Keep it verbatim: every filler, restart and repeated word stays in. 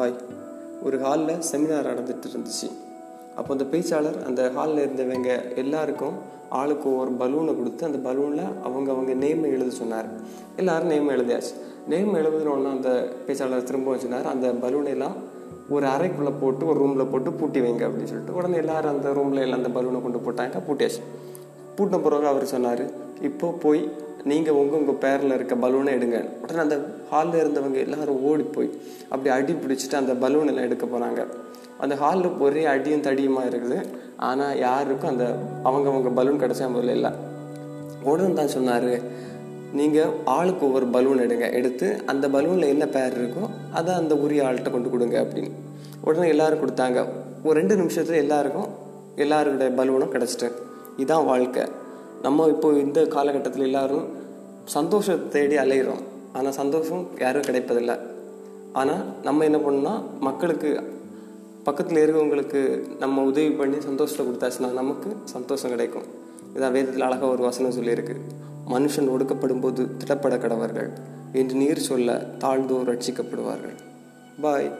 Hi, ஒரு ஹாலில் seminar நடந்துகிட்டு இருந்துச்சு. அப்போ அந்த பேச்சாளர் அந்த ஹாலில் இருந்தவங்க எல்லாருக்கும் ஆளுக்கு ஒரு பலூனை கொடுத்து அந்த பலூனில் அவங்க அவங்க நேமை எழுத சொன்னார். எல்லோரும் நேமை எழுதியாச்சு. நேம் எழுதுறோன்னா அந்த பேச்சாளர் திரும்ப வச்சுனார், அந்த பலூனெல்லாம் ஒரு அறைக்குள்ளே போட்டு ஒரு ரூமில் போட்டு பூட்டி வைங்க அப்படின்னு சொல்லிட்டு உடனே எல்லோரும் அந்த ரூமில் எல்லாம் அந்த பலூனை கொண்டு போட்டாங்க. பூட்டியாச்சு. பூட்டின பிறகு அவர் சொன்னார், இப்போ போய் நீங்கள் உங்கள் உங்கள் பேரில் இருக்க பலூனை எடுங்க. உடனே அந்த ஹாலில் இருந்தவங்க எல்லோரும் ஓடி போய் அப்படி அடி பிடிச்சிட்டு அந்த பலூனெல்லாம் எடுக்க போகிறாங்க. அந்த ஹாலில் ஒரே அடியும் தடியுமா இருக்குது. ஆனால் யாருக்கும் அந்த அவங்கவங்க பலூன் கிடச்சா முதல்ல இல்லை. உடனே தான் சொன்னார், நீங்கள் ஆளுக்கு ஒவ்வொரு பலூன் எடுங்க, எடுத்து அந்த பலூனில் என்ன பேர் இருக்கோ அதை அந்த உரிய ஆள்கிட்ட கொண்டு கொடுங்க அப்படின்னு. உடனே எல்லோரும் கொடுத்தாங்க. ஒரு ரெண்டு நிமிஷத்தில் எல்லாருக்கும் எல்லாருடைய பலூனும் கிடச்சிட்டு. இதுதான் வாழ்க்கை. நம்ம இப்போது இந்த காலகட்டத்தில் எல்லோரும் சந்தோஷத்தை தேடி அலைகிறோம். ஆனால் சந்தோஷம் யாரும் கிடைப்பதில்லை. ஆனால் நம்ம என்ன பண்ணோம்னா, மக்களுக்கு பக்கத்தில் இருக்கிறவங்களுக்கு நம்ம உதவி பண்ணி சந்தோஷத்தை கொடுத்தாச்சுன்னா நமக்கு சந்தோஷம் கிடைக்கும். இதான் வேதத்தில் அழகாக ஒரு வசனம் சொல்லியிருக்கு, மனுஷன் ஒடுக்கப்படும் போது திடப்பட கடவர்கள் என்று நீர் சொல்ல தாழ்ந்தோர் ரட்சிக்கப்படுவார்கள். பாய்.